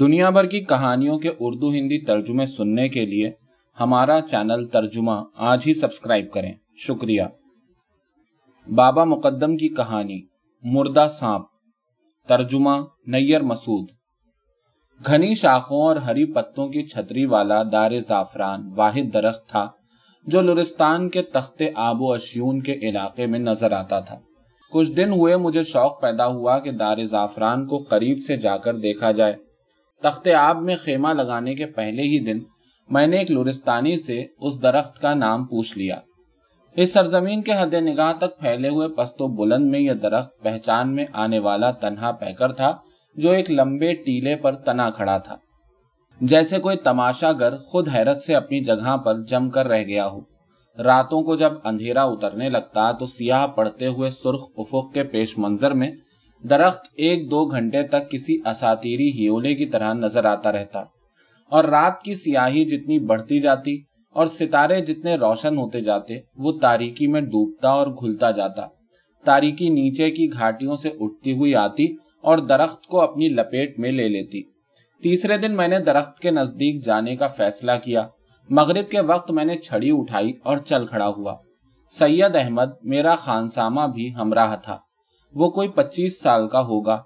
دنیا بھر کی کہانیوں کے اردو ہندی ترجمے سننے کے لیے ہمارا چینل ترجمہ آج ہی سبسکرائب کریں، شکریہ۔ بابا مقدم کی کہانی مردہ سانپ، ترجمہ نیر مسعود۔ گھنی شاخوں اور ہری پتوں کی چھتری والا دار زعفران واحد درخت تھا جو لورستان کے تخت آب و اشیون کے علاقے میں نظر آتا تھا۔ کچھ دن ہوئے مجھے شوق پیدا ہوا کہ دار زعفران کو قریب سے جا کر دیکھا جائے۔ تخت آب میں خیمہ لگانے کے پہلے ہی دن میں نے ایک لورستانی سے اس درخت کا نام پوچھ لیا۔ اس سرزمین کے حد نگاہ تک پھیلے ہوئے پست و بلند میں یہ درخت پہچان میں آنے والا تنہا پیکر تھا جو ایک لمبے ٹیلے پر تنا کھڑا تھا، جیسے کوئی تماشا گر خود حیرت سے اپنی جگہ پر جم کر رہ گیا ہو۔ راتوں کو جب اندھیرا اترنے لگتا تو سیاہ پڑتے ہوئے سرخ افق کے پیش منظر میں درخت ایک دو گھنٹے تک کسی اساطیری ہیولے کی طرح نظر آتا رہتا، اور رات کی سیاہی جتنی بڑھتی جاتی اور ستارے جتنے روشن ہوتے جاتے وہ تاریکی میں ڈوبتا اور گھلتا جاتا۔ تاریکی نیچے کی گھاٹیوں سے اٹھتی ہوئی آتی اور درخت کو اپنی لپیٹ میں لے لیتی۔ تیسرے دن میں نے درخت کے نزدیک جانے کا فیصلہ کیا۔ مغرب کے وقت میں نے چھڑی اٹھائی اور چل کھڑا ہوا۔ سید احمد میرا خانسامہ بھی ہمراہ تھا۔ وہ کوئی 25 سال کا ہوگا۔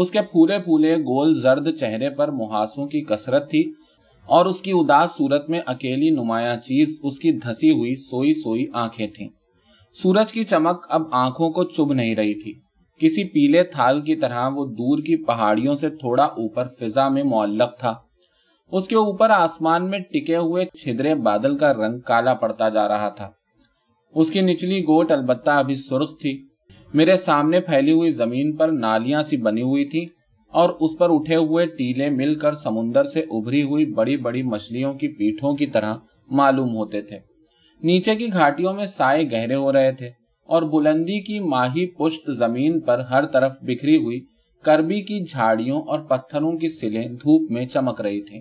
اس کے پھولے پھولے گول زرد چہرے پر محاسوں کی کثرت تھی اور اس کی اداس صورت میں اکیلی نمایاں چیز اس کی دھسی ہوئی سوئی سوئی آنکھیں تھیں۔ سورج کی چمک اب آنکھوں کو چبھ نہیں رہی تھی۔ کسی پیلے تھال کی طرح وہ دور کی پہاڑیوں سے تھوڑا اوپر فضا میں معلق تھا۔ اس کے اوپر آسمان میں ٹکے ہوئے چھدرے بادل کا رنگ کالا پڑتا جا رہا تھا۔ اس کی نچلی گوٹ البتہ ابھی سرخ تھی۔ میرے سامنے پھیلی ہوئی زمین پر نالیاں سی بنی ہوئی تھی اور اس پر اٹھے ہوئے ٹیلے مل کر سمندر سے ابھری ہوئی بڑی بڑی مچھلیوں کی پیٹھوں کی طرح معلوم ہوتے تھے۔ نیچے کی گھاٹیوں میں سائے گہرے ہو رہے تھے اور بلندی کی ماہی پشت زمین پر ہر طرف بکھری ہوئی کربی کی جھاڑیوں اور پتھروں کی سلیں دھوپ میں چمک رہی تھیں۔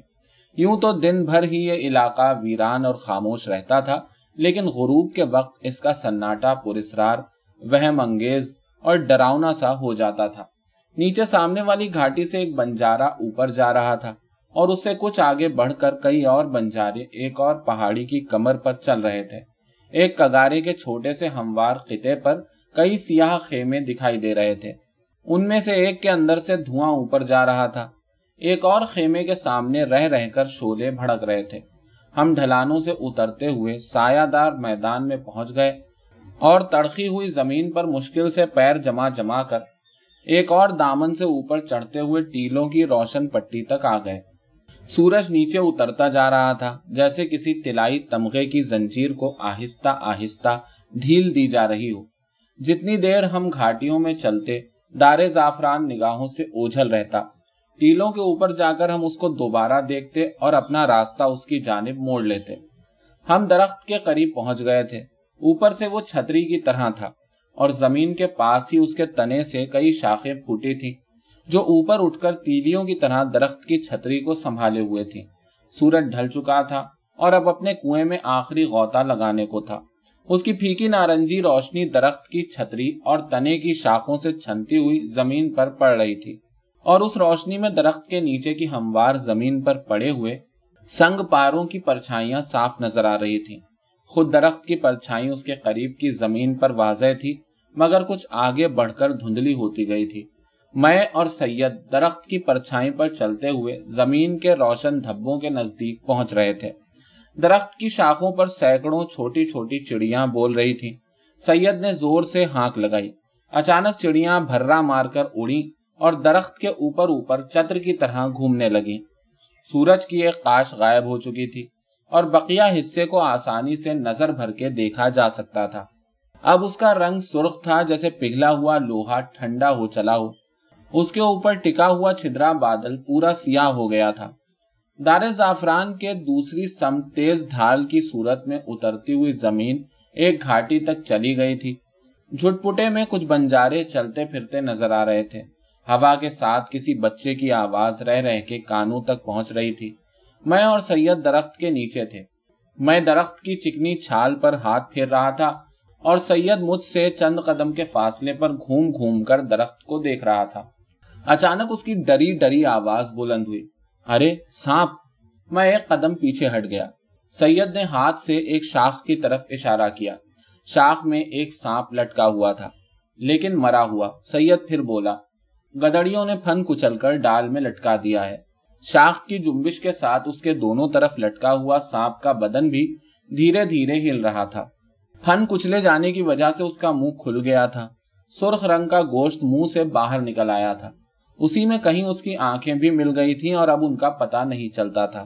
یوں تو دن بھر ہی یہ علاقہ ویران اور خاموش رہتا تھا، لیکن غروب کے وقت اس کا سناٹا پراسرار، وہم انگیز اور ڈراؤنا سا ہو جاتا تھا۔ نیچے سامنے والی گھاٹی سے ایک بنجارہ اوپر جا رہا تھا اور اس سے کچھ آگے بڑھ کر کئی اور بنجارے ایک اور پہاڑی کی کمر پر چل رہے تھے۔ ایک کگارے کے چھوٹے سے ہموار قطعے پر کئی سیاہ خیمے دکھائی دے رہے تھے۔ ان میں سے ایک کے اندر سے دھواں اوپر جا رہا تھا، ایک اور خیمے کے سامنے رہ رہ کر شعلے بھڑک رہے تھے۔ ہم ڈھلانوں سے اترتے ہوئے سایہ دار میدان میں پہنچ گئے اور تڑخی ہوئی زمین پر مشکل سے پیر جما جما کر ایک اور دامن سے اوپر چڑھتے ہوئے ٹیلوں کی روشن پٹی تک آ گئے۔ سورج نیچے اترتا جا رہا تھا، جیسے کسی طلائی تمغے کی زنجیر کو آہستہ آہستہ ڈھیل دی جا رہی ہو۔ جتنی دیر ہم گھاٹیوں میں چلتے دار زعفران نگاہوں سے اوجھل رہتا۔ ٹیلوں کے اوپر جا کر ہم اس کو دوبارہ دیکھتے اور اپنا راستہ اس کی جانب موڑ لیتے۔ ہم درخت کے قریب پہنچ گئے تھے۔ اوپر سے وہ چھتری کی طرح تھا اور زمین کے پاس ہی اس کے تنے سے کئی شاخیں پھوٹی تھیں جو اوپر اٹھ کر تیلیوں کی طرح درخت کی چھتری کو سنبھالے ہوئے تھیں۔ سورج ڈھل چکا تھا اور اب اپنے کنویں میں آخری غوطہ لگانے کو تھا۔ اس کی پھیکی نارنجی روشنی درخت کی چھتری اور تنے کی شاخوں سے چھنتی ہوئی زمین پر پڑ رہی تھی، اور اس روشنی میں درخت کے نیچے کی ہموار زمین پر پڑے ہوئے سنگ پاروں کی پرچھائیاں صاف نظر آ رہی تھیں۔ خود درخت کی پرچھائی اس کے قریب کی زمین پر واضح تھی، مگر کچھ آگے بڑھ کر دھندلی ہوتی گئی تھی۔ میں اور سید درخت کی پرچھائی پر چلتے ہوئے زمین کے روشن دھبوں کے نزدیک پہنچ رہے تھے۔ درخت کی شاخوں پر سینکڑوں چھوٹی چھوٹی چڑیاں بول رہی تھیں۔ سید نے زور سے ہانک لگائی۔ اچانک چڑیاں بھرا مار کر اڑی اور درخت کے اوپر اوپر چتر کی طرح گھومنے لگیں۔ سورج کی ایک قاش غائب ہو چکی تھی اور بقیہ حصے کو آسانی سے نظر بھر کے دیکھا جا سکتا تھا۔ اب اس کا رنگ سرخ تھا، جیسے پگھلا ہوا لوہا ٹھنڈا ہو چلا ہو۔ اس کے اوپر ٹکا ہوا چھدرا بادل پورا سیاہ ہو گیا تھا۔ دار زعفران کے دوسری سمت تیز ڈھال کی صورت میں اترتی ہوئی زمین ایک گھاٹی تک چلی گئی تھی۔ جھٹ پٹے میں کچھ بنجارے چلتے پھرتے نظر آ رہے تھے۔ ہوا کے ساتھ کسی بچے کی آواز رہ رہ کے کانوں تک پہنچ رہی تھی۔ میں اور سید درخت کے نیچے تھے۔ میں درخت کی چکنی چھال پر ہاتھ پھیر رہا تھا اور سید مجھ سے چند قدم کے فاصلے پر گھوم گھوم کر درخت کو دیکھ رہا تھا۔ اچانک اس کی ڈری ڈری آواز بلند ہوئی۔ ارے سانپ! میں ایک قدم پیچھے ہٹ گیا۔ سید نے ہاتھ سے ایک شاخ کی طرف اشارہ کیا۔ شاخ میں ایک سانپ لٹکا ہوا تھا لیکن مرا ہوا۔ سید پھر بولا، گدڑیوں نے پھن کچل کر ڈال میں لٹکا دیا ہے۔ شاخ کی جنبش کے ساتھ اس کے دونوں طرف لٹکا ہوا سانپ کا بدن بھی دھیرے دھیرے ہل رہا تھا۔ پھن کچلے جانے کی وجہ سے اس کا منہ کھل گیا تھا۔ سرخ رنگ کا گوشت منہ سے باہر نکل آیا تھا۔ اسی میں کہیں اس کی آنکھیں بھی مل گئی تھیں اور اب ان کا پتہ نہیں چلتا تھا۔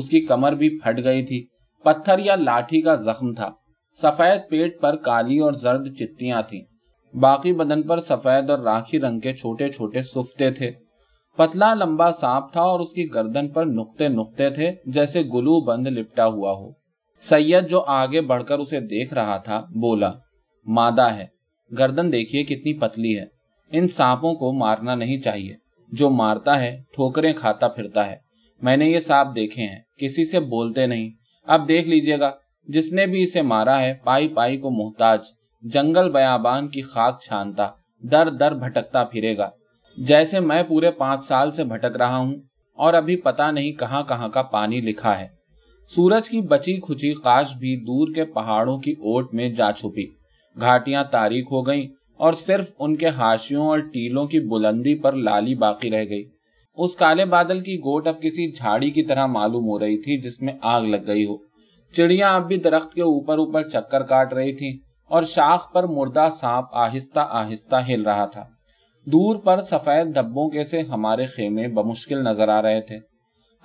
اس کی کمر بھی پھٹ گئی تھی۔ پتھر یا لاٹھی کا زخم تھا۔ سفید پیٹ پر کالی اور زرد چتیاں تھیں۔ باقی بدن پر سفید اور راکھی رنگ کے چھوٹے چھوٹے سفتے تھے۔ پتلا لمبا سانپ تھا اور اس کی گردن پر نقطے نقطے تھے جیسے گلو بند لپٹا ہوا ہو۔ سید جو آگے بڑھ کر اسے دیکھ رہا تھا بولا، مادہ ہے، گردن دیکھیے کتنی پتلی ہے، ان سانپوں کو مارنا نہیں چاہیے، جو مارتا ہے ٹھوکریں کھاتا پھرتا ہے، میں نے یہ سانپ دیکھے ہیں، کسی سے بولتے نہیں، اب دیکھ لیجئے گا، جس نے بھی اسے مارا ہے پائی پائی کو محتاج، جنگل بیابان کی خاک چھانتا، در در بھٹکتا پھرے گا، جیسے میں پورے 5 سال سے بھٹک رہا ہوں اور ابھی پتہ نہیں کہاں کہاں کا پانی لکھا ہے۔ سورج کی بچی کھچی قاش بھی دور کے پہاڑوں کی اوٹ میں جا چھپی۔ گھاٹیاں تاریک ہو گئیں اور صرف ان کے ہاشیوں اور ٹیلوں کی بلندی پر لالی باقی رہ گئی۔ اس کالے بادل کی گوٹ اب کسی جھاڑی کی طرح معلوم ہو رہی تھی جس میں آگ لگ گئی ہو۔ چڑیاں اب بھی درخت کے اوپر اوپر چکر کاٹ رہی تھیں اور شاخ پر مردہ سانپ آہستہ آہستہ ہل رہا تھا۔ دور پر سفید دھبوں کے سے ہمارے خیمے بمشکل نظر آ رہے تھے۔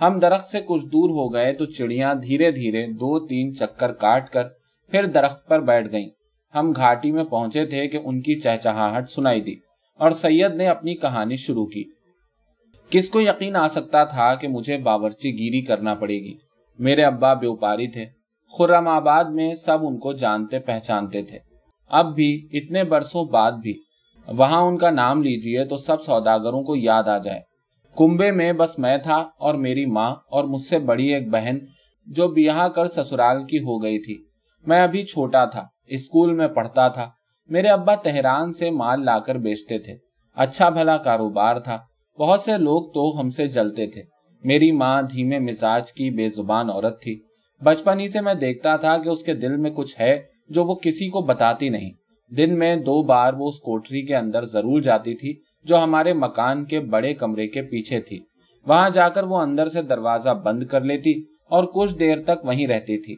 ہم درخت سے کچھ دور ہو گئے تو چڑیاں دھیرے دھیرے 2-3 چکر کاٹ کر پھر درخت پر بیٹھ گئیں۔ ہم گھاٹی میں پہنچے تھے کہ ان کی چہچہاہٹ سنائی دی اور سید نے اپنی کہانی شروع کی۔ کس کو یقین آ سکتا تھا کہ مجھے باورچی گیری کرنا پڑے گی۔ میرے ابا بیوپاری تھے، خرم آباد میں سب ان کو جانتے پہچانتے تھے، اب بھی اتنے برسوں بعد بھی وہاں ان کا نام لیجئے تو سب سوداگروں کو یاد آ جائے۔ کنبے میں بس میں تھا اور میری ماں اور مجھ سے بڑی ایک بہن جو بیاہ کر سسرال کی ہو گئی تھی۔ میں ابھی چھوٹا تھا، اسکول میں پڑھتا تھا۔ میرے ابا تہران سے مال لا کر بیچتے تھے، اچھا بھلا کاروبار تھا، بہت سے لوگ تو ہم سے جلتے تھے۔ میری ماں دھیمے مزاج کی بے زبان عورت تھی۔ بچپن ہی سے میں دیکھتا تھا کہ اس کے دل میں کچھ ہے جو وہ کسی کو بتاتی نہیں۔ دن میں 2 بار وہ اس کوٹری کے اندر ضرور جاتی تھی جو ہمارے مکان کے بڑے کمرے کے پیچھے تھی۔ وہاں جا کر وہ اندر سے دروازہ بند کر لیتی اور کچھ دیر تک وہیں رہتی تھی۔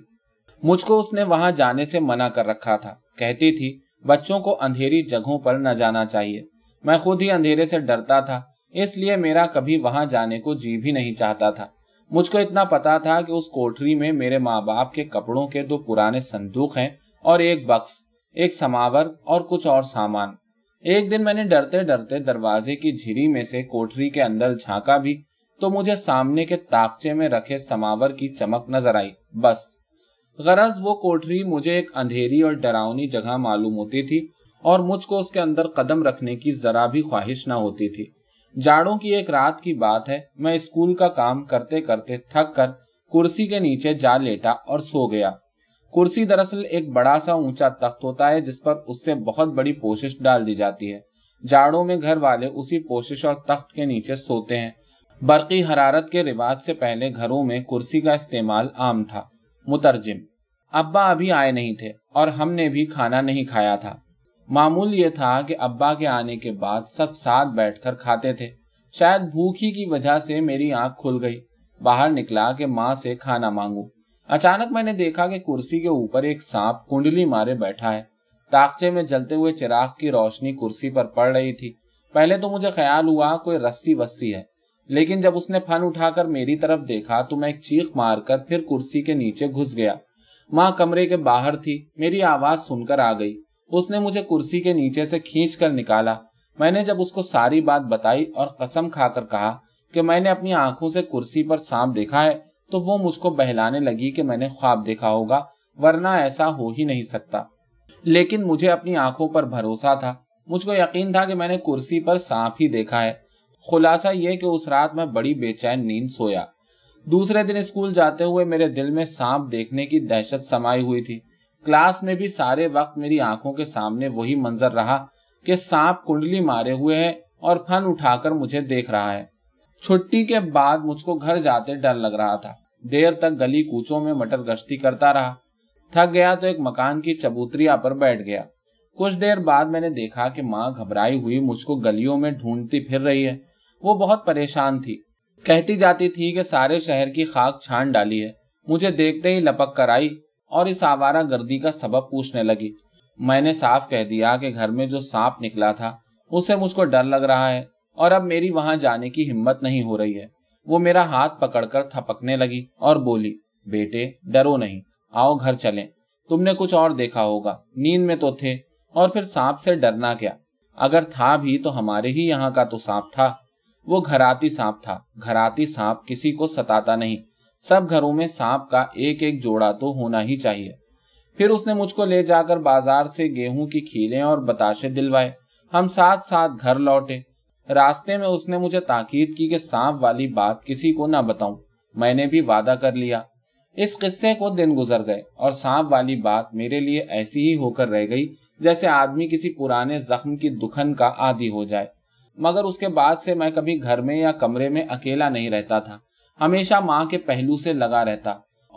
مجھ کو اس نے وہاں جانے سے منع کر رکھا تھا، کہتی تھی بچوں کو اندھیری جگہوں پر نہ جانا چاہیے۔ میں خود ہی اندھیرے سے ڈرتا تھا، اس لیے میرا کبھی وہاں جانے کو جی بھی نہیں چاہتا تھا۔ مجھ کو اتنا پتا تھا کہ اس کوٹری میں میرے ماں باپ کے کپڑوں کے 2 پرانے صندوق ہیں اور ایک بکس، ایک سماور اور کچھ اور سامان۔ ایک دن میں نے ڈرتے ڈرتے دروازے کی جھری میں سے کوٹری کے اندر جھانکا بھی تو مجھے سامنے کے تاکچے میں رکھے سماور کی چمک نظر آئی، بس۔ غرض وہ کوٹری مجھے ایک اندھیری اور ڈراؤنی جگہ معلوم ہوتی تھی اور مجھ کو اس کے اندر قدم رکھنے کی ذرا بھی خواہش نہ ہوتی تھی۔ جاڑوں کی ایک رات کی بات ہے، میں اسکول کا کام کرتے کرتے تھک کر کرسی کے نیچے جا لیٹا اور سو گیا۔ کرسی دراصل ایک بڑا سا اونچا تخت ہوتا ہے جس پر اس سے بہت بڑی پوشش ڈال دی جاتی ہے۔ جاڑوں میں گھر والے اسی پوشش اور تخت کے نیچے سوتے ہیں۔ برقی حرارت کے رواج سے پہلے گھروں میں کرسی کا استعمال عام تھا۔ مترجم: ابا ابھی آئے نہیں تھے اور ہم نے بھی کھانا نہیں کھایا تھا۔ معمول یہ تھا کہ ابا کے آنے کے بعد سب ساتھ بیٹھ کر کھاتے تھے۔ شاید بھوک ہی کی وجہ سے میری آنکھ کھل گئی۔ باہر نکلا کہ ماں سے کھانا مانگوں۔ اچانک میں نے دیکھا کہ کرسی کے اوپر ایک سانپ کنڈلی مارے بیٹھا ہے۔ تاخچے میں جلتے ہوئے چراغ کی روشنی کرسی پر پڑ رہی تھی۔ پہلے تو مجھے خیال ہوا کوئی رسی وسی ہے، لیکن جب اس نے پھن اٹھا کر میری طرف دیکھا تو میں ایک چیخ مار کر پھر کرسی کے نیچے گھس گیا۔ ماں کمرے کے باہر تھی، میری آواز سن کر آ گئی۔ اس نے مجھے کرسی کے نیچے سے کھینچ کر نکالا۔ میں نے جب اس کو ساری بات بتائی اور قسم کھا کر کہا کہ میں نے اپنی آنکھوں سے کرسی پر سانپ دیکھا ہے تو وہ مجھ کو بہلانے لگی کہ میں نے خواب دیکھا ہوگا، ورنہ ایسا ہو ہی نہیں سکتا۔ لیکن مجھے اپنی آنکھوں پر بھروسہ تھا، مجھ کو یقین تھا کہ میں نے کرسی پر سانپ ہی دیکھا ہے۔ خلاصہ یہ کہ اس رات میں بڑی بے چین نیند سویا۔ دوسرے دن اسکول جاتے ہوئے میرے دل میں سانپ دیکھنے کی دہشت سمائی ہوئی تھی۔ کلاس میں بھی سارے وقت میری آنکھوں کے سامنے وہی منظر رہا کہ سانپ کنڈلی مارے ہوئے ہے اور پھن اٹھا کر مجھے دیکھ رہا ہے۔ چھٹی کے بعد مجھ کو گھر جاتے ڈر لگ رہا تھا. دیر تک گلی کوچوں میں مٹر گشتی کرتا رہا. تھک گیا تو ایک مکان کی چبوتریا پر بیٹھ گیا. کچھ دیر بعد میں نے دیکھا کہ ماں گھبرائی ہوئی مجھ کو گلیوں میں ڈھونڈتی پھر رہی ہے. وہ بہت پریشان تھی. کہتی جاتی تھی کہ سارے شہر کی خاک چھان ڈالی ہے. مجھے دیکھتے ہی لپک کر آئی اور اس آوارہ گردی کا سبب پوچھنے لگی. میں نے صاف کہہ دیا کہ گھر میں جو سانپ نکلا تھا اس سے مجھ کو ڈر لگ رہا ہے اور اب میری وہاں جانے کی ہمت نہیں ہو رہی ہے. وہ میرا ہاتھ پکڑ کر تھپکنے لگی اور بولی, بیٹے ڈرو نہیں, آؤ گھر چلیں. تم نے کچھ اور دیکھا ہوگا, نیند میں تو تھے, اور پھر سانپ سے ڈرنا کیا, اگر تھا بھی تو ہمارے ہی یہاں کا تو سانپ تھا. وہ گھراتی سانپ تھا. گھراتی سانپ کسی کو ستاتا نہیں. سب گھروں میں سانپ کا ایک ایک جوڑا تو ہونا ہی چاہیے. پھر اس نے مجھ کو لے جا کر بازار سے گیہوں کی کھیلیں اور بتاشے دلوائے. ہم ساتھ ساتھ گھر لوٹے. راستے میں اس نے مجھے تاکید کی کہ سانپ والی بات کسی کو نہ بتاؤں. میں نے بھی وعدہ کر لیا. اس قصے کو دن گزر گئے اور سانپ والی بات میرے لیے ایسی ہی ہو کر رہ گئی جیسے آدمی کسی پرانے زخم کی دکھن کا عادی ہو جائے. مگر اس کے بعد سے میں کبھی گھر میں یا کمرے میں اکیلا نہیں رہتا تھا. ہمیشہ ماں کے پہلو سے لگا رہتا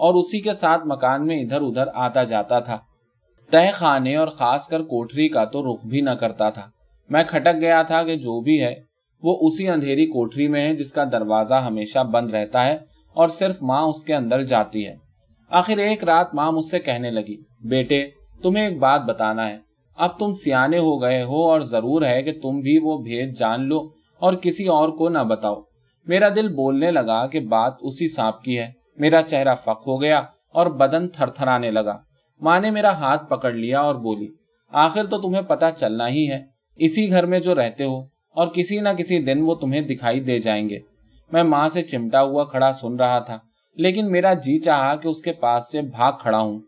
اور اسی کے ساتھ مکان میں ادھر ادھر آتا جاتا تھا. تہ خانے اور خاص کر کوٹھری کا تو رخ بھی نہ کرتا تھا. میں کھٹک گیا تھا کہ جو بھی ہے وہ اسی اندھیری کوٹھری میں ہے جس کا دروازہ ہمیشہ بند رہتا ہے اور صرف ماں اس کے اندر جاتی ہے. آخر ایک رات ماں مجھ سے کہنے لگی, بیٹے تمہیں ایک بات بتانا ہے. اب تم سیانے ہو گئے ہو اور ضرور ہے کہ تم بھی وہ بھید جان لو اور کسی اور کو نہ بتاؤ. میرا دل بولنے لگا کہ بات اسی سانپ کی ہے. میرا چہرہ فق ہو گیا اور بدن تھر تھرانے لگا. ماں نے میرا ہاتھ پکڑ لیا اور بولی, آخر تو تمہیں پتہ چلنا ہی ہے. اسی گھر میں جو رہتے ہو اور کسی نہ کسی دن وہ تمہیں دکھائی دے جائیں گے. میں ماں سے چمٹا ہوا کھڑا سن رہا تھا لیکن میرا جی چاہا کہ اس کے پاس سے بھاگ کھڑا ہوں.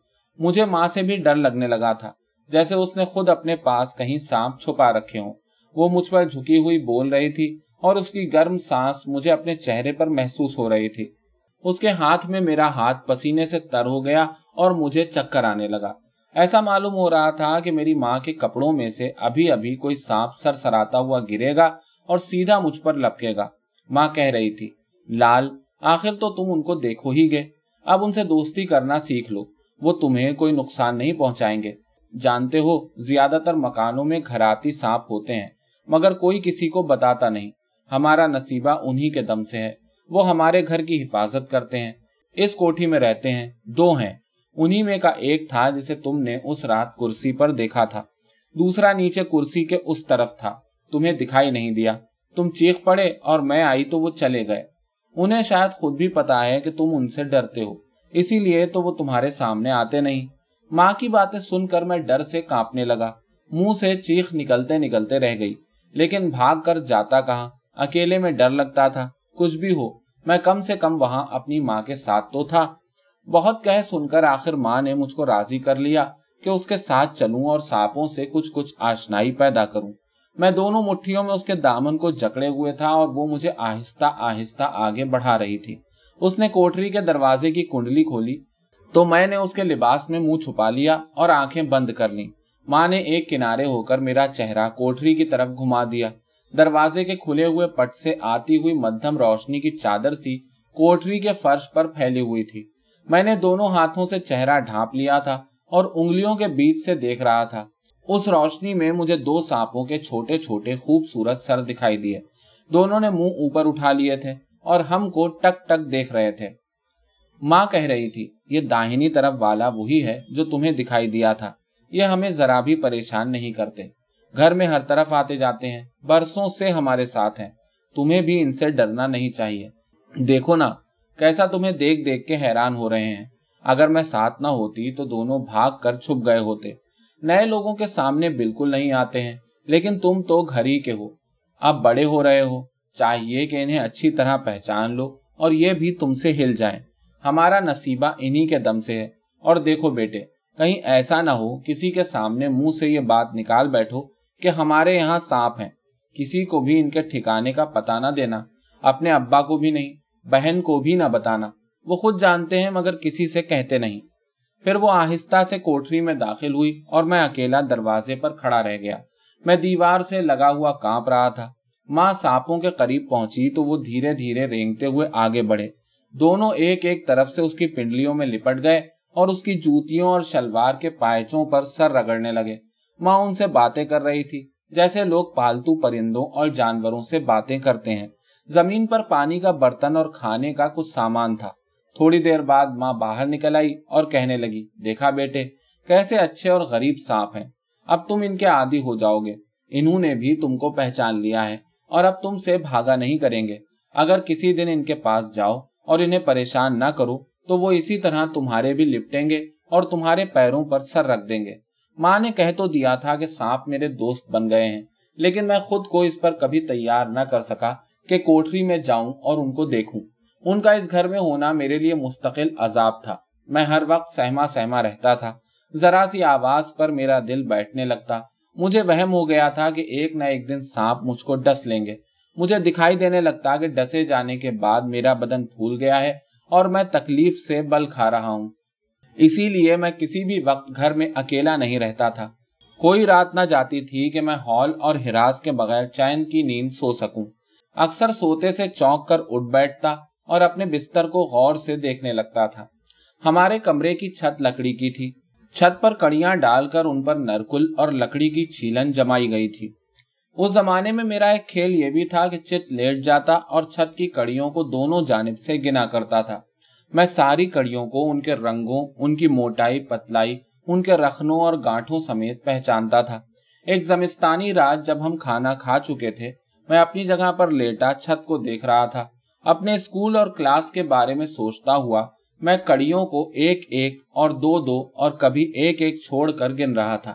مجھے ماں سے بھی ڈر لگنے لگا تھا جیسے اس نے خود اپنے پاس کہیں سانپ چھپا رکھے ہوں. وہ مجھ پر جھکی ہوئی بول رہی تھی اور اس کی گرم سانس مجھے اپنے چہرے پر محسوس ہو رہی تھی. اس کے ہاتھ میں میرا ہاتھ پسینے سے تر ہو گیا اور مجھے چکر آنے لگا. ایسا معلوم ہو رہا تھا کہ میری ماں کے کپڑوں میں سے ابھی ابھی کوئی سانپ سر سراتا ہوا گرے گا اور سیدھا مجھ پر لپکے گا. ماں کہہ رہی تھی, لال آخر تو تم ان کو دیکھو ہی گے, اب ان سے دوستی کرنا سیکھ لو, وہ تمہیں کوئی نقصان نہیں پہنچائیں گے. جانتے ہو زیادہ تر مکانوں میں گھراتی سانپ ہوتے ہیں مگر کوئی کسی کو بتاتا نہیں. ہمارا نصیبہ انہی کے دم سے ہے. وہ ہمارے گھر کی حفاظت کرتے ہیں. اس کوٹھی میں رہتے ہیں, دو ہیں. انہی میں کا ایک تھا جسے تم نے اس رات کرسی پر دیکھا تھا. دوسرا نیچے کرسی کے اس طرف تھا. تمہیں دکھائی نہیں دیا. تم چیخ پڑے اور میں آئی تو وہ چلے گئے. انہیں شاید خود بھی پتا ہے کہ تم ان سے ڈرتے ہو, اسی لیے تو وہ تمہارے سامنے آتے نہیں. ماں کی باتیں سن کر میں ڈر سے کانپنے لگا. منہ سے چیخ نکلتے نکلتے رہ گئی. لیکن بھاگ کر جاتا کہاں, اکیلے میں ڈر لگتا تھا. کچھ بھی ہو میں کم سے کم وہاں اپنی ماں کے ساتھ تو تھا. بہت کہہ سن کر آخر ماں نے مجھ کو راضی کر لیا کہ اس کے ساتھ چلوں اور سانپوں سے کچھ آشنائی پیدا کروں. میں دونوں مٹھیوں میں اس کے دامن کو جکڑے ہوئے تھا اور وہ مجھے آہستہ آہستہ آگے بڑھا رہی تھی. اس نے کوٹری کے دروازے کی کنڈلی کھولی تو میں نے اس کے لباس میں منہ چھپا لیا اور آنکھیں بند کر لیں. ماں نے ایک کنارے ہو کر میرا چہرہ کوٹری کی طرف گھما دیا. دروازے کے کھلے ہوئے پٹ سے آتی ہوئی مدھم روشنی کی چادر سی کوٹری کے فرش پر پھیلی ہوئی تھی. میں نے دونوں ہاتھوں سے چہرہ ڈھانپ لیا تھا اور انگلیوں کے بیچ سے دیکھ رہا تھا. اس روشنی میں مجھے دو سانپوں کے چھوٹے چھوٹے خوبصورت سر دکھائی دیے. دونوں نے منہ اوپر اٹھا لیے تھے اور ہم کو ٹک ٹک دیکھ رہے تھے. ماں کہہ رہی تھی, یہ داہنی طرف والا وہی ہے جو تمہیں دکھائی دیا تھا. یہ ہمیں ذرا بھی پریشان نہیں کرتے. گھر میں ہر طرف آتے جاتے ہیں, برسوں سے ہمارے ساتھ ہیں. تمہیں بھی ان سے ڈرنا نہیں چاہیے. دیکھو نا کیسا تمہیں دیکھ دیکھ کے حیران ہو رہے ہیں. اگر میں ساتھ نہ ہوتی تو دونوں بھاگ کر چھپ گئے ہوتے. نئے لوگوں کے سامنے بالکل نہیں آتے ہیں, لیکن تم تو گھر ہی کے ہو. اب بڑے ہو رہے ہو, چاہیے کہ انہیں اچھی طرح پہچان لو اور یہ بھی تم سے ہل جائیں. ہمارا نصیبہ انہی کے دم سے ہے. اور دیکھو بیٹے, کہیں ایسا نہ ہو کسی کے سامنے منہ سے یہ بات نکال بیٹھو کہ ہمارے یہاں سانپ ہیں. کسی کو بھی ان کے ٹھکانے کا پتہ نہ دینا. اپنے ابا کو بھی نہیں, بہن کو بھی نہ بتانا. وہ خود جانتے ہیں مگر کسی سے کہتے نہیں. پھر وہ آہستہ سے کوٹری میں داخل ہوئی اور میں اکیلا دروازے پر کھڑا رہ گیا. میں دیوار سے لگا ہوا کانپ رہا تھا. ماں سانپوں کے قریب پہنچی تو وہ دھیرے دھیرے رینگتے ہوئے آگے بڑھے. دونوں ایک ایک طرف سے اس کی پنڈلیوں میں لپٹ گئے اور اس کی جوتیوں اور شلوار کے پائچوں پر سر رگڑنے لگے. ماں ان سے باتیں کر رہی تھی جیسے لوگ پالتو پرندوں اور جانوروں سے باتیں کرتے ہیں. زمین پر پانی کا برتن اور کھانے کا کچھ سامان تھا. تھوڑی دیر بعد ماں باہر نکل آئی اور کہنے لگی, دیکھا بیٹے کیسے اچھے اور غریب سانپ ہیں, اب تم ان کے عادی ہو جاؤ گے. انہوں نے بھی تم کو پہچان لیا ہے اور اب تم سے بھاگا نہیں کریں گے. اگر کسی دن ان کے پاس جاؤ اور انہیں پریشان نہ کرو تو وہ اسی طرح تمہارے بھی لپٹیں گے اور تمہارے پیروں پر سر رکھ دیں گے. ماں نے کہہ تو دیا تھا کہ سانپ میرے دوست بن گئے ہیں, لیکن میں خود کو اس پر کبھی تیار نہ کر سکا کہ کوٹھری میں جاؤں اور ان کو دیکھوں. ان کا اس گھر میں ہونا میرے لیے مستقل عذاب تھا. میں ہر وقت سہما سہما رہتا تھا, ذرا سی آواز پر میرا دل بیٹھنے لگتا. مجھے وہم ہو گیا تھا کہ ایک نہ ایک دن سانپ مجھ کو ڈس لیں گے. مجھے دکھائی دینے لگتا کہ ڈسے جانے کے بعد میرا بدن پھول گیا ہے اور میں تکلیف سے بل کھا رہا ہوں. اسی لیے میں کسی بھی وقت گھر میں اکیلا نہیں رہتا تھا. کوئی رات نہ جاتی تھی کہ میں ہال اور ہراس کے بغیر چین کی نیند سو سکوں. اکثر سوتے سے چونک کر اٹھ بیٹھتا اور اپنے بستر کو غور سے دیکھنے لگتا تھا. ہمارے کمرے کی چھت لکڑی کی تھی. چھت پر کڑیاں ڈال کر ان پر نرکل اور لکڑی کی چھیلن جمائی گئی تھی. اس زمانے میں میرا ایک کھیل یہ بھی تھا کہ چت لیٹ جاتا اور چھت کی کڑیوں کو دونوں جانب سے گنا کرتا تھا. میں ساری کڑیوں کو ان کے رنگوں, ان کی موٹائی پتلائی, ان کے رخنوں اور گانٹھوں سمیت پہچانتا تھا. ایک زمستانی رات جب ہم کھانا کھا چکے تھے, میں اپنی جگہ پر لیٹا چھت کو دیکھ رہا تھا. اپنے اسکول اور کلاس کے بارے میں سوچتا ہوا میں کڑیوں کو ایک ایک اور دو دو اور کبھی ایک ایک چھوڑ کر گن رہا تھا.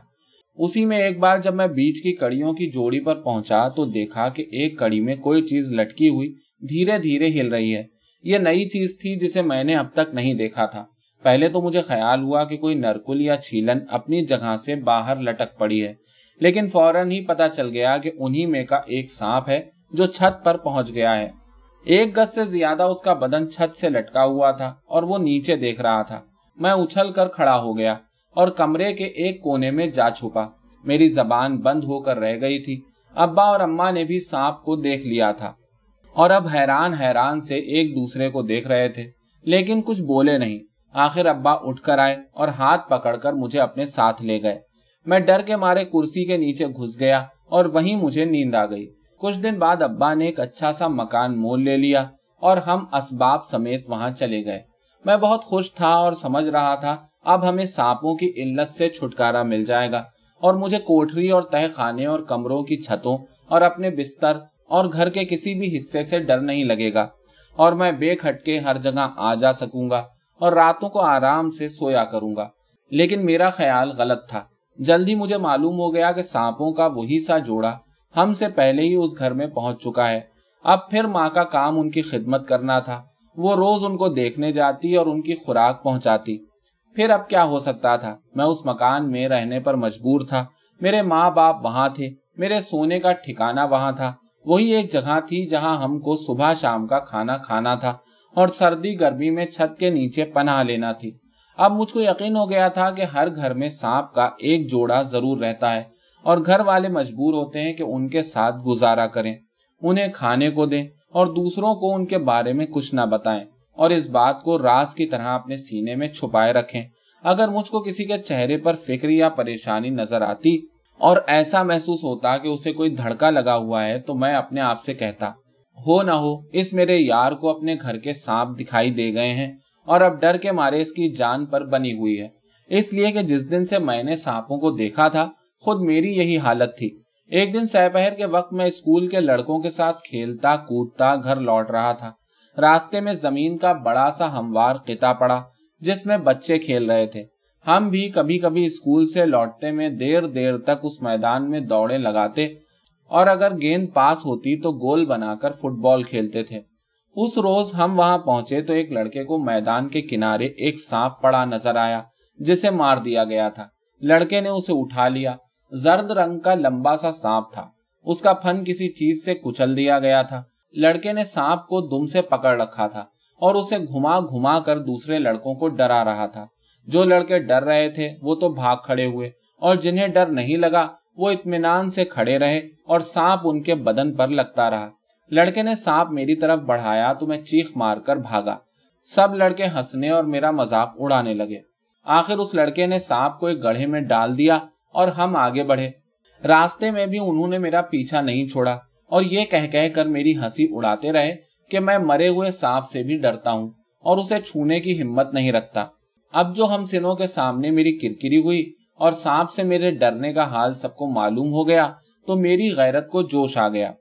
اسی میں ایک بار جب میں بیچ کی کڑیوں کی جوڑی پر پہنچا تو دیکھا کہ ایک کڑی میں کوئی چیز لٹکی ہوئی دھیرے دھیرے ہل رہی ہے. یہ نئی چیز تھی جسے میں نے اب تک نہیں دیکھا تھا. پہلے تو مجھے خیال ہوا کہ کوئی نرکل یا چھیلن اپنی جگہ سے باہر لٹک پڑی ہے, لیکن فوراً ہی پتا چل گیا کہ انہی میں کا ایک سانپ ہے جو چھت پر پہنچ گیا ہے. ایک گز سے زیادہ اس کا بدن چھت سے لٹکا ہوا تھا اور وہ نیچے دیکھ رہا تھا. میں اچھل کر کھڑا ہو گیا اور کمرے کے ایک کونے میں جا چھپا. میری زبان بند ہو کر رہ گئی تھی. ابا اور اماں نے بھی سانپ کو دیکھ لیا تھا اور اب حیران حیران سے ایک دوسرے کو دیکھ رہے تھے, لیکن کچھ بولے نہیں. آخر ابا اٹھ کر آئے اور ہاتھ پکڑ کر مجھے اپنے ساتھ لے گئے. میں ڈر کے مارے کرسی کے نیچے گھس گیا اور وہیں مجھے نیند آ گئی. کچھ دن بعد ابا نے ایک اچھا سا مکان مول لے لیا اور ہم اسباب سمیت وہاں چلے گئے. میں بہت خوش تھا اور سمجھ رہا تھا اب ہمیں سانپوں کی علت سے چھٹکارا مل جائے گا, اور مجھے کوٹھری اور تہہ خانے اور کمروں کی چھتوں اور اپنے بستر اور گھر کے کسی بھی حصے سے ڈر نہیں لگے گا, اور میں بے کھٹکے ہر جگہ آ جا سکوں گا اور راتوں کو آرام سے سویا کروں گا. لیکن میرا خیال غلط تھا. جلدی مجھے معلوم ہو گیا کہ سانپوں کا وہی سا جوڑا ہم سے پہلے ہی اس گھر میں پہنچ چکا ہے. اب پھر ماں کا کام ان کی خدمت کرنا تھا. وہ روز ان کو دیکھنے جاتی اور ان کی خوراک پہنچاتی. پھر اب کیا ہو سکتا تھا؟ میں اس مکان میں رہنے پر مجبور تھا. میرے ماں باپ وہاں تھے, میرے سونے کا ٹھکانہ وہاں تھا. وہی ایک جگہ تھی جہاں ہم کو صبح شام کا کھانا کھانا تھا اور سردی گرمی میں چھت کے نیچے پناہ لینا تھی. اب مجھ کو یقین ہو گیا تھا کہ ہر گھر میں سانپ کا ایک جوڑا ضرور رہتا ہے اور گھر والے مجبور ہوتے ہیں کہ ان کے ساتھ گزارا کریں, انہیں کھانے کو دیں اور دوسروں کو ان کے بارے میں کچھ نہ بتائیں اور اس بات کو راز کی طرح اپنے سینے میں چھپائے رکھیں. اگر مجھ کو کسی کے چہرے پر فکر یا پریشانی نظر آتی اور ایسا محسوس ہوتا کہ اسے کوئی دھڑکا لگا ہوا ہے تو میں اپنے آپ سے کہتا, ہو نہ ہو اس میرے یار کو اپنے گھر کے سانپ دکھائی دے گئے ہیں اور اب ڈر کے مارے اس کی جان پر بنی ہوئی ہے. اس لیے کہ جس دن سے میں نے سانپوں کو دیکھا تھا خود میری یہی حالت تھی. ایک دن سہ پہر کے وقت میں اسکول کے لڑکوں کے ساتھ کھیلتا کودتا گھر لوٹ رہا تھا. راستے میں زمین کا بڑا سا ہموار قطعہ پڑا جس میں بچے کھیل رہے تھے. ہم بھی کبھی کبھی اسکول سے لوٹتے میں دیر دیر تک اس میدان میں دوڑیں لگاتے اور اگر گیند پاس ہوتی تو گول بنا کر فٹ بال کھیلتے تھے. اس روز ہم وہاں پہنچے تو ایک لڑکے کو میدان کے کنارے ایک سانپ پڑا نظر آیا جسے مار دیا گیا تھا. لڑکے نے اسے اٹھا لیا. زرد رنگ کا لمبا سا سانپ تھا. اس کا پھن کسی چیز سے کچل دیا گیا تھا. لڑکے نے سانپ کو دم سے پکڑ رکھا تھا اور اسے گھما گھما کر دوسرے لڑکوں کو ڈرا رہا تھا. جو لڑکے ڈر رہے تھے وہ تو بھاگ کھڑے ہوئے اور جنہیں ڈر نہیں لگا وہ اطمینان سے کھڑے رہے اور سانپ ان کے بدن پر لگتا رہا۔ لڑکے نے سانپ میری طرف بڑھایا تو میں چیخ مار کر بھاگا۔ سب لڑکے ہنسنے اور میرا مذاق اڑانے لگے۔ آخر اس لڑکے نے سانپ کو ایک گڑھے میں ڈال دیا اور ہم آگے بڑھے۔ راستے میں بھی انہوں نے میرا پیچھا نہیں چھوڑا اور یہ کہہ کر میری ہنسی اڑاتے رہے کہ میں مرے ہوئے سانپ سے بھی ڈرتا ہوں اور اسے چھونے کی ہمت نہیں رکھتا۔ اب جو ہم سنوں کے سامنے میری کرکری ہوئی اور سانپ سے میرے ڈرنے کا حال سب کو معلوم ہو گیا تو میری غیرت کو جوش آ گیا۔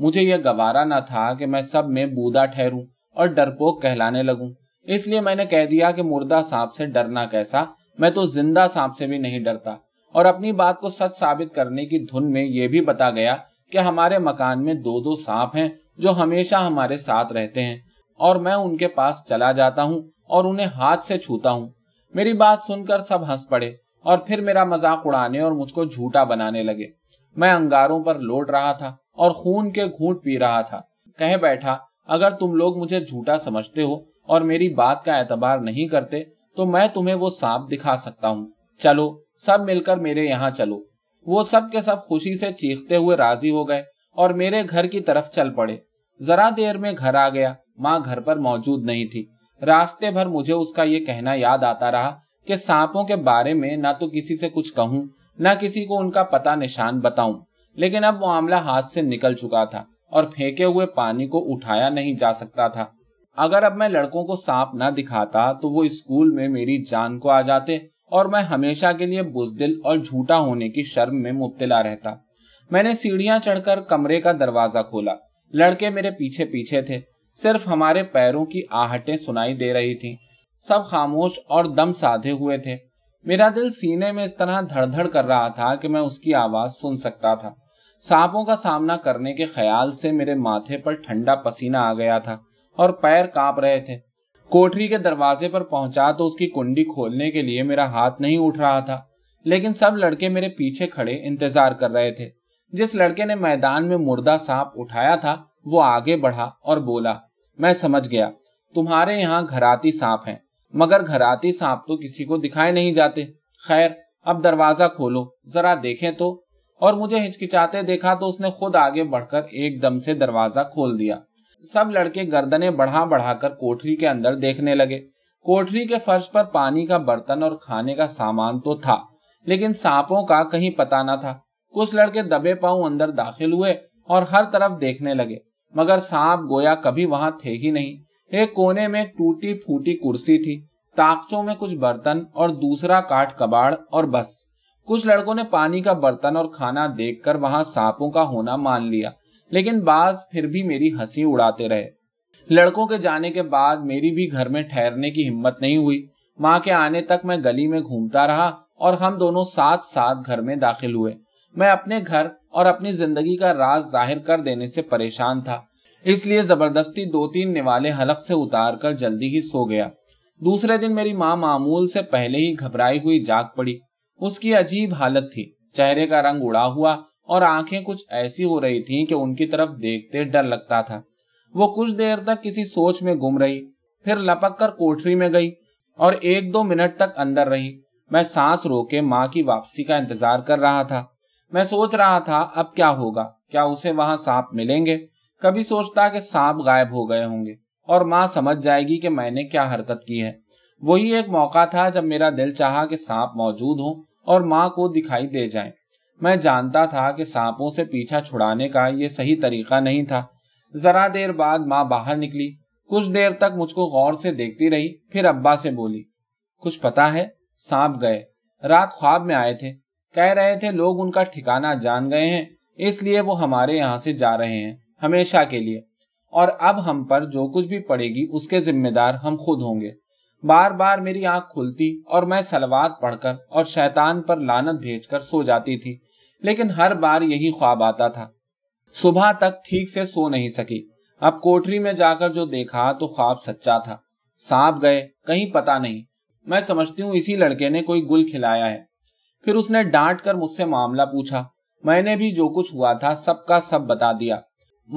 مجھے یہ گوارا نہ تھا کہ میں سب میں بودا ٹھہروں اور ڈرپوک کہلانے لگوں، اس لیے میں نے کہہ دیا کہ مردہ سانپ سے ڈرنا کیسا، میں تو زندہ سانپ سے بھی نہیں ڈرتا، اور اپنی بات کو سچ ثابت کرنے کی دھن میں یہ بھی بتا گیا کہ ہمارے مکان میں 2 سانپ ہیں جو ہمیشہ ہمارے ساتھ رہتے ہیں اور میں ان کے پاس چلا جاتا ہوں اور انہیں ہاتھ سے چھوتا ہوں۔ میری بات سن کر سب ہنس پڑے اور پھر میرا مذاق اڑانے اور مجھ کو جھوٹا بنانے لگے۔ میں انگاروں پر لوٹ رہا تھا اور خون کے گھونٹ پی رہا تھا۔ کہہ بیٹھا، اگر تم لوگ مجھے جھوٹا سمجھتے ہو اور میری بات کا اعتبار نہیں کرتے تو میں تمہیں وہ سانپ دکھا سکتا ہوں، چلو سب مل کر میرے یہاں چلو۔ وہ سب کے سب خوشی سے چیختے ہوئے راضی ہو گئے اور میرے گھر کی طرف چل پڑے۔ ذرا دیر میں گھر آ گیا، ماں گھر پر موجود نہیں تھی۔ راستے بھر مجھے اس کا یہ کہنا یاد آتا رہا کہ سانپوں کے بارے میں نہ تو کسی سے کچھ کہوں نہ کسی کو ان کا پتہ نشان بتاؤں، لیکن اب معاملہ ہاتھ سے نکل چکا تھا اور پھینکے ہوئے پانی کو اٹھایا نہیں جا سکتا تھا۔ اگر اب میں لڑکوں کو سانپ نہ دکھاتا تو وہ اسکول میں میری جان کو آ جاتے اور میں ہمیشہ کے لیے بزدل اور جھوٹا ہونے کی شرم میں مبتلا رہتا۔ میں نے سیڑھیاں چڑھ کر کمرے کا دروازہ کھولا، لڑکے میرے پیچھے پیچھے تھے، صرف ہمارے پیروں کی آہٹیں سنائی دے رہی تھیں۔ سب خاموش اور دم سادھے ہوئے تھے۔ میرا دل سینے میں اس طرح دھڑ دھڑ کر رہا تھا کہ میں اس کی آواز سن سکتا تھا۔ سانپوں کا سامنا کرنے کے خیال سے میرے ماتھے پر ٹھنڈا پسینہ آ گیا تھا اور پیر کانپ رہے تھے۔ کوٹری کے دروازے پر پہنچا تو اس کی کنڈی کھولنے کے لیے میرا ہاتھ نہیں اٹھ رہا تھا، لیکن سب لڑکے میرے پیچھے کھڑے انتظار کر رہے تھے۔ جس لڑکے نے میدان میں مردہ سانپ اٹھایا تھا وہ آگے بڑھا اور بولا، میں سمجھ گیا، تمہارے یہاں گھراتی سانپ ہیں، مگر گھراتی سانپ تو کسی کو دکھائے نہیں جاتے، خیر اب دروازہ کھولو ذرا دیکھیں تو، اور مجھے ہچکچاتے دیکھا تو اس نے خود آگے بڑھ کر ایک دم سے دروازہ کھول دیا۔ سب لڑکے گردنیں بڑھا بڑھا کر کوٹھری کے اندر دیکھنے لگے۔ کوٹھری کے فرش پر پانی کا برتن اور کھانے کا سامان تو تھا، لیکن سانپوں کا کہیں پتہ نہ تھا۔ کچھ لڑکے دبے پاؤں اندر داخل ہوئے اور ہر طرف دیکھنے لگے، مگر سانپ گویا کبھی وہاں تھے ہی نہیں۔ ایک کونے میں ٹوٹی پھوٹی کرسی تھی، تاخچوں میں کچھ برتن اور دوسرا کاٹ کباڑ اور بس۔ کچھ لڑکوں نے پانی کا برتن اور کھانا دیکھ کر وہاں سانپوں کا ہونا مان لیا، لیکن بعض پھر بھی میری ہنسی اڑاتے رہے۔ لڑکوں کے جانے کے بعد میری بھی گھر میں ٹھہرنے کی ہمت نہیں ہوئی۔ ماں کے آنے تک میں گلی میں گھومتا رہا اور ہم دونوں ساتھ ساتھ گھر میں داخل ہوئے۔ میں اپنے گھر اور اپنی زندگی کا راز ظاہر کر دینے سے پریشان تھا، اس لیے زبردستی 2-3 نوالے حلق سے اتار کر جلدی ہی سو گیا۔ دوسرے دن میری ماں معمول سے پہلے ہی گھبرائی ہوئی جاگ پڑی۔ اس کی عجیب حالت تھی، چہرے کا رنگ اڑا ہوا اور آنکھیں کچھ ایسی ہو رہی تھیں کہ ان کی طرف دیکھتے ڈر لگتا تھا۔ وہ کچھ دیر تک کسی سوچ میں گم رہی، پھر لپک کر کوٹھری میں گئی اور 1-2 منٹ تک اندر رہی۔ میں سانس روکے ماں کی واپسی کا انتظار کر رہا تھا۔ میں سوچ رہا تھا اب کیا ہوگا، کیا اسے وہاں سانپ ملیں گے؟ کبھی سوچتا کہ سانپ غائب ہو گئے ہوں گے اور ماں سمجھ جائے گی کہ میں نے کیا حرکت کی ہے۔ وہی ایک موقع تھا جب میرا دل چاہا کہ سانپ موجود ہوں اور ماں کو دکھائی دے جائیں۔ میں جانتا تھا کہ سانپوں سے پیچھا چھڑانے کا یہ صحیح طریقہ نہیں تھا۔ ذرا دیر بعد ماں باہر نکلی، کچھ دیر تک مجھ کو غور سے دیکھتی رہی، پھر ابا سے بولی، کچھ پتا ہے؟ سانپ گئے، رات خواب میں آئے تھے، کہہ رہے تھے لوگ ان کا ٹھکانہ جان گئے ہیں، اس لیے وہ ہمارے یہاں سے جا رہے ہیں ہمیشہ کے لیے، اور اب ہم پر جو کچھ بھی پڑے گی اس کے ذمہ دار ہم خود ہوں گے۔ بار بار میری آنکھ کھلتی اور میں سلوات پڑھ کر اور شیطان پر لعنت بھیج کر سو جاتی تھی، لیکن ہر بار یہی خواب آتا تھا۔ صبح تک ٹھیک سے سو نہیں سکی۔ اب کوٹری میں جا کر جو دیکھا تو خواب سچا تھا، سانپ گئے، کہیں پتا نہیں۔ میں سمجھتی ہوں اسی لڑکے نے کوئی گل کھلایا ہے۔ پھر اس نے ڈانٹ کر مجھ سے معاملہ پوچھا، میں نے بھی جو کچھ ہوا تھا سب کا سب بتا دیا۔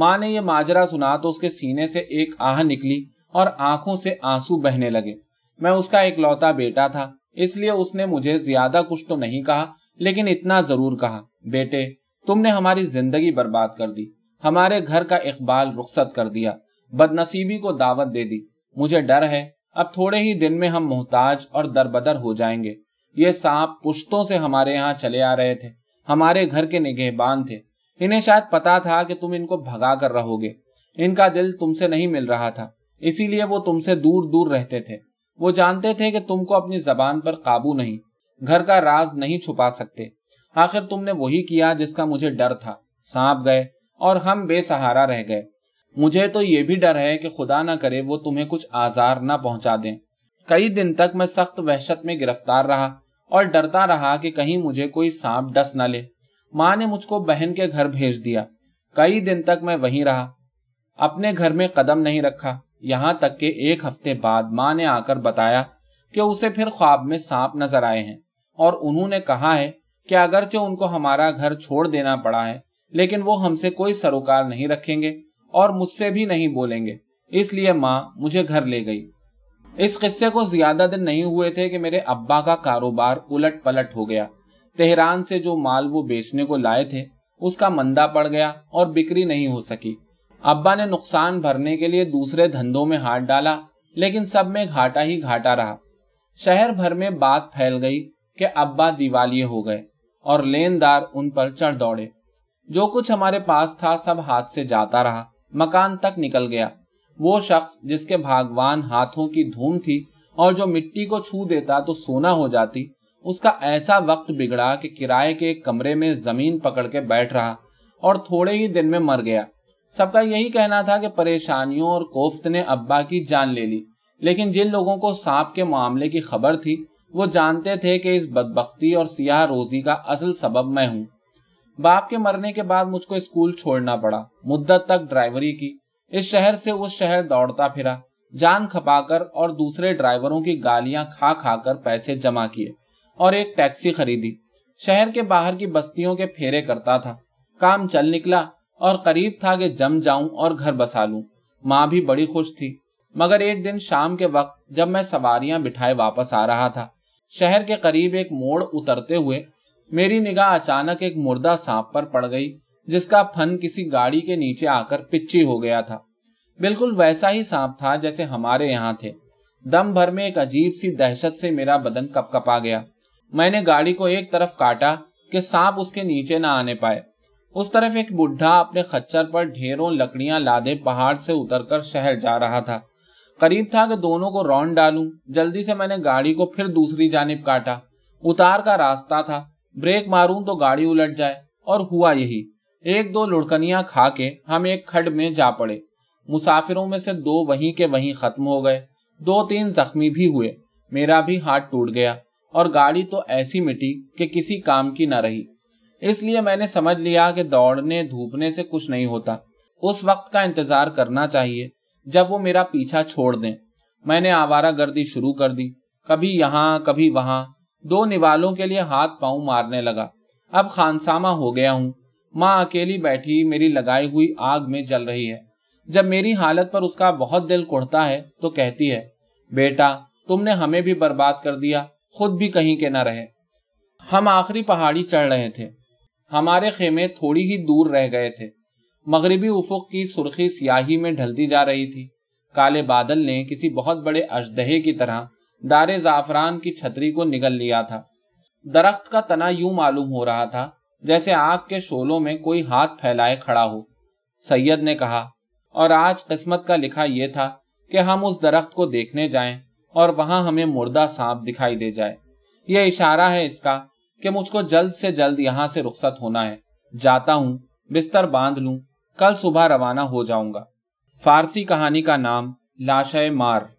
ماں نے یہ ماجرا سنا تو اس کے سینے سے ایک آہ نکلی اور آنکھوں سے آنسو بہنے لگے۔ میں اس کا اکلوتا بیٹا تھا، اس لیے اس نے مجھے زیادہ کچھ تو نہیں کہا، لیکن اتنا ضرور کہا، بیٹے تم نے ہماری زندگی برباد کر دی، ہمارے گھر کا اقبال رخصت کر دیا، بدنصیبی کو دعوت دے دی، مجھے ڈر ہے اب تھوڑے ہی دن میں ہم محتاج اور دربدر ہو جائیں گے۔ یہ سانپ پشتوں سے ہمارے یہاں چلے آ رہے تھے، ہمارے گھر کے نگہبان تھے، انہیں شاید پتا تھا کہ تم ان کو بھگا کر رہو گے، ان کا دل تم سے نہیں مل رہا تھا، اسی لیے وہ تم سے دور دور رہتے تھے۔ وہ جانتے تھے کہ تم کو اپنی زبان پر قابو نہیں، گھر کا راز نہیں چھپا سکتے۔ آخر تم نے وہی کیا جس کا مجھے ڈر تھا، سانپ گئے اور ہم بے سہارا رہ گئے۔ مجھے تو یہ بھی ڈر ہے کہ خدا نہ کرے وہ تمہیں کچھ آزار نہ پہنچا دیں۔ کئی دن تک میں سخت وحشت میں گرفتار رہا اور ڈرتا رہا کہ کہیں مجھے کوئی سانپ ڈس نہ لے۔ ماں نے مجھ کو بہن کے گھر بھیج دیا، کئی دن تک میں وہیں رہا، اپنے گھر میں قدم نہیں رکھا، یہاں تک کہ ایک ہفتے بعد ماں نے آ کر بتایا کہ اسے پھر خواب میں سانپ نظر آئے ہیں، اور انہوں نے کہا ہے کہ اگرچہ ان کو ہمارا گھر چھوڑ دینا پڑا ہے لیکن وہ ہم سے کوئی سروکار نہیں رکھیں گے اور مجھ سے بھی نہیں بولیں گے، اس لیے ماں مجھے گھر لے گئی۔ اس قصے کو زیادہ دن نہیں ہوئے تھے کہ میرے ابا کا کاروبار الٹ پلٹ ہو گیا۔ تہران سے جو مال وہ بیچنے کو لائے تھے اس کا مندہ پڑ گیا اور بکری نہیں ہو سکی۔ ابا نے نقصان بھرنے کے لیے دوسرے دھندوں میں ہاتھ ڈالا لیکن سب میں گھاٹا ہی گھاٹا رہا۔ شہر بھر میں بات پھیل گئی کہ ابا دیوالیے ہو گئے اور لیندار ان پر چڑھ دوڑے۔ جو کچھ ہمارے پاس تھا سب ہاتھ سے جاتا رہا، مکان تک نکل گیا۔ وہ شخص جس کے بھاگوان ہاتھوں کی دھوم تھی اور جو مٹی کو چھو دیتا تو سونا ہو جاتی، اس کا ایسا وقت بگڑا کہ کرائے کے ایک کمرے میں زمین پکڑ کے بیٹھ رہا اور تھوڑے ہی دن میں مر گیا۔ سب کا یہی کہنا تھا کہ پریشانیوں اور کوفت نے ابا کی جان لے لی، لیکن جن لوگوں کو سانپ کے معاملے کی خبر تھی وہ جانتے تھے کہ اس بدبختی اور سیاہ روزی کا اصل سبب میں ہوں۔ باپ کے مرنے کے بعد مجھ کو اسکول چھوڑنا پڑا، مدت تک ڈرائیوری کی، اس شہر سے اس شہر دوڑتا پھرا، جان کھپا کر اور دوسرے ڈرائیوروں کی گالیاں کھا کھا کر پیسے جمع کیے اور ایک ٹیکسی خریدی۔ شہر کے باہر کی بستیوں کے پھیرے کرتا تھا، کام چل نکلا اور قریب تھا کہ جم جاؤں اور گھر بسا لوں۔ ماں بھی بڑی خوش تھی، مگر ایک دن شام کے وقت جب میں سواریاں بٹھائے واپس آ رہا تھا، شہر کے قریب ایک موڑ اترتے ہوئے میری نگاہ اچانک ایک مردہ سانپ پر پڑ گئی جس کا پھن کسی گاڑی کے نیچے آ کر پچی ہو گیا تھا۔ بالکل ویسا ہی سانپ تھا جیسے ہمارے یہاں تھے۔ دم بھر میں ایک عجیب سی دہشت سے میرا بدن کپ کپا گیا۔ میں نے گاڑی کو ایک طرف کاٹا کہ سانپ اس کے نیچے نہ آنے پائے۔ اس طرف ایک بڈھا اپنے خچر پر ڈھیروں لکڑیاں لادے پہاڑ سے اتر کر شہر جا رہا تھا، قریب تھا کہ دونوں کو رون ڈالوں۔ جلدی سے میں نے گاڑی کو پھر دوسری جانب کاٹا، اتار کا راستہ تھا، بریک ماروں تو گاڑی الٹ جائے، اور ہوا یہی۔ ایک دو لڑکنیاں کھا کے ہم ایک کھڈ میں جا پڑے۔ مسافروں میں سے دو وہیں کے وہیں ختم ہو گئے، دو تین زخمی بھی ہوئے، میرا بھی ہاتھ ٹوٹ گیا، اور گاڑی تو ایسی مٹی کہ کسی کام کی نہ رہی۔ اس لیے میں نے سمجھ لیا کہ دوڑنے دھوپنے سے کچھ نہیں ہوتا، اس وقت کا انتظار کرنا چاہیے جب وہ میرا پیچھا چھوڑ دیں۔ میں نے آوارہ گردی شروع کر دی، کبھی یہاں کبھی وہاں، دو نوالوں کے لیے ہاتھ پاؤں مارنے لگا۔ اب خانسامہ ہو گیا ہوں، ماں اکیلی بیٹھی میری لگائی ہوئی آگ میں جل رہی ہے۔ جب میری حالت پر اس کا بہت دل کڑھتا ہے تو کہتی ہے، بیٹا تم نے ہمیں بھی برباد کر دیا، خود بھی کہیں کے نہ رہے۔ ہم آخری پہاڑی چڑھ رہے تھے، ہمارے خیمے تھوڑی ہی دور رہ گئے تھے، مغربی افق کی سرخی سیاہی میں ڈھلتی جا رہی تھی۔ کالے بادل نے کسی بہت بڑے اژدہے کی طرح دار زعفران کی چھتری کو نگل لیا تھا۔ درخت کا تنا یوں معلوم ہو رہا تھا جیسے آگ کے شعلوں میں کوئی ہاتھ پھیلائے کھڑا ہو۔ سید نے کہا، اور آج قسمت کا لکھا یہ تھا کہ ہم اس درخت کو دیکھنے جائیں اور وہاں ہمیں مردہ سانپ دکھائی دے جائے۔ یہ اشارہ ہے اس کا کہ مجھ کو جلد سے جلد یہاں سے رخصت ہونا ہے، جاتا ہوں بستر باندھ لوں، کل صبح روانہ ہو جاؤں گا۔ فارسی کہانی کا نام لاشے مار۔